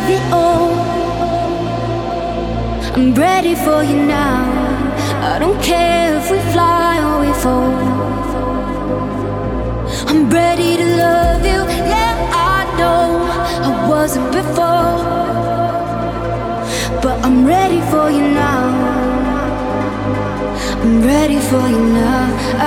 give it all. I'm ready for you now. I don't care if we fly or we fall. I'm ready to love you, yeah, I know I wasn't before, but I'm ready for you now. I'm ready for you now. I'm ready for you now.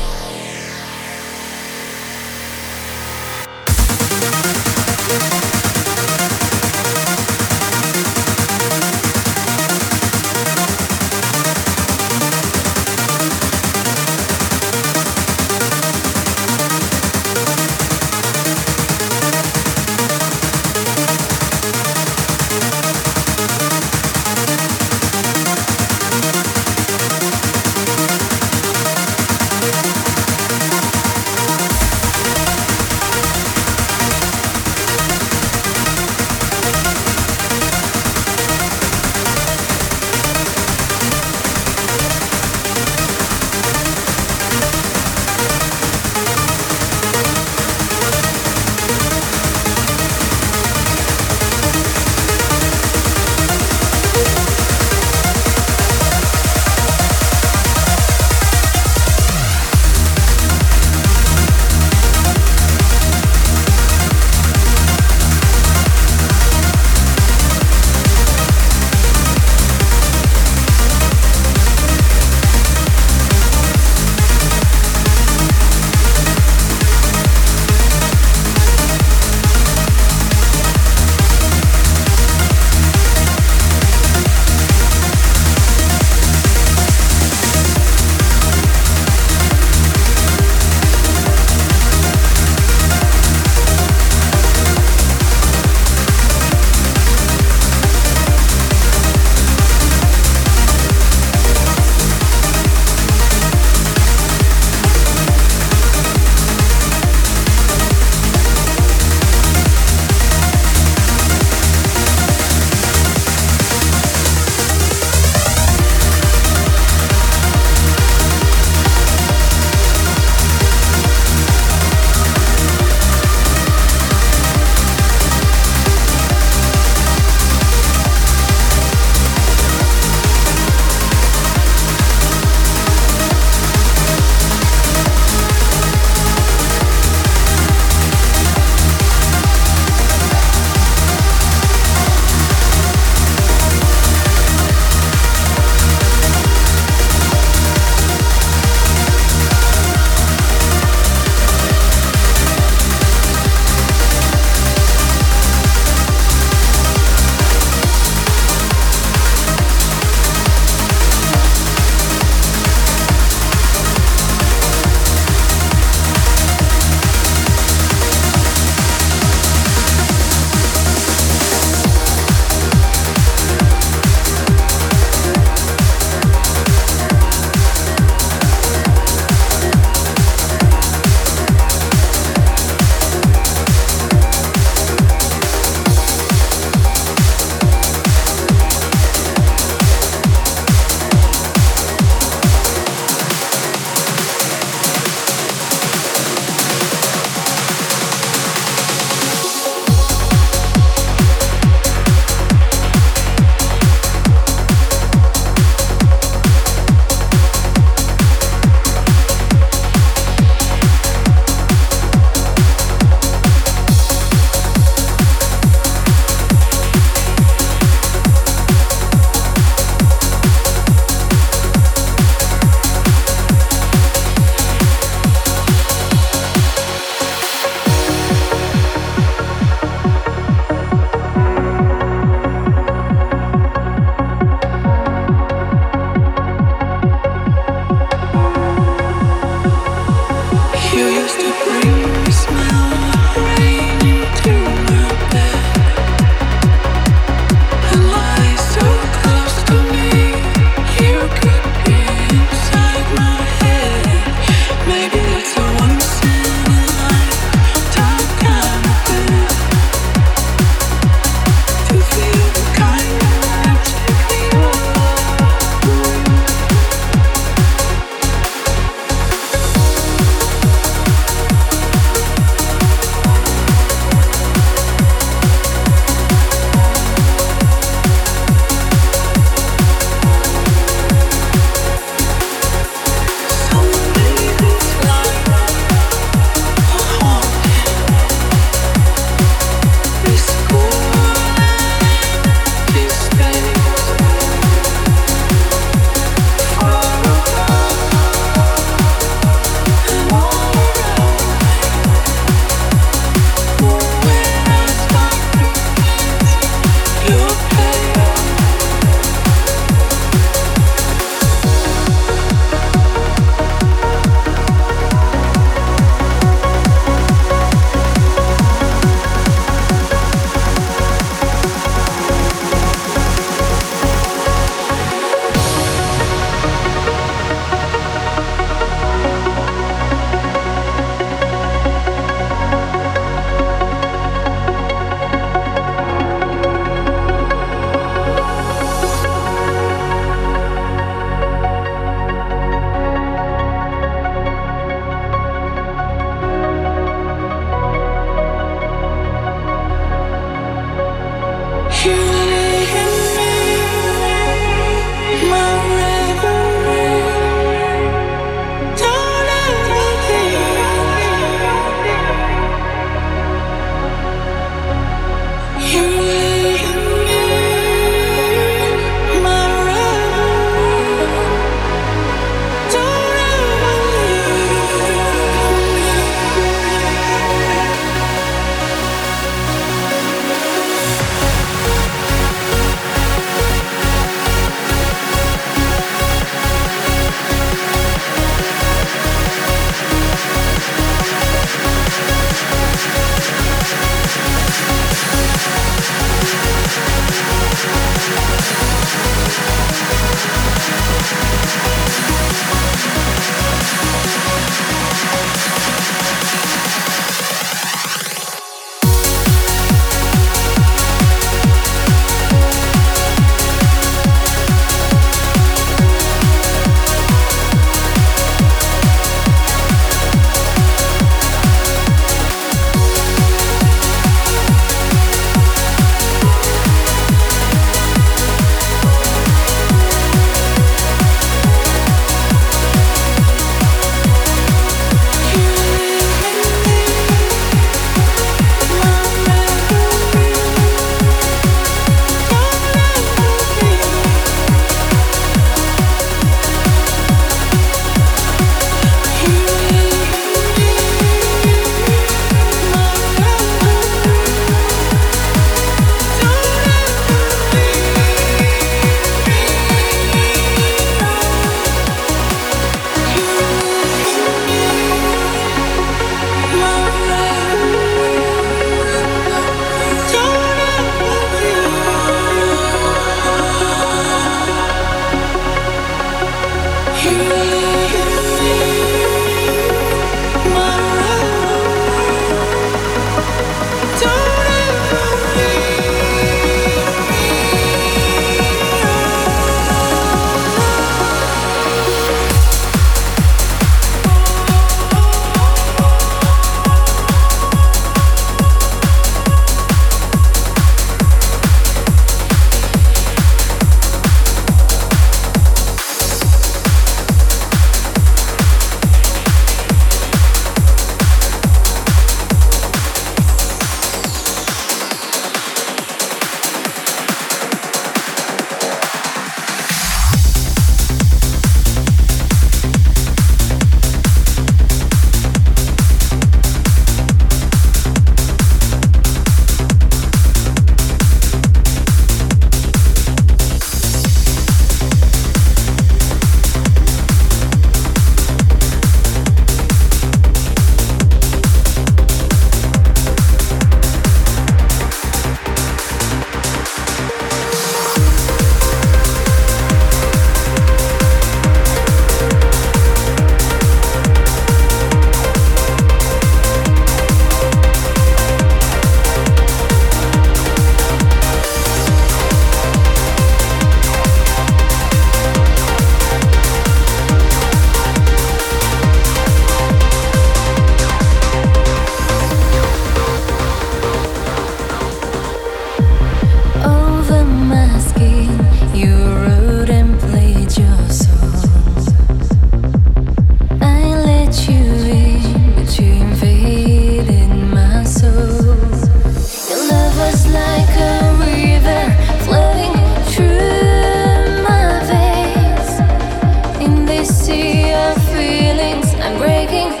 Feelings, I'm breaking.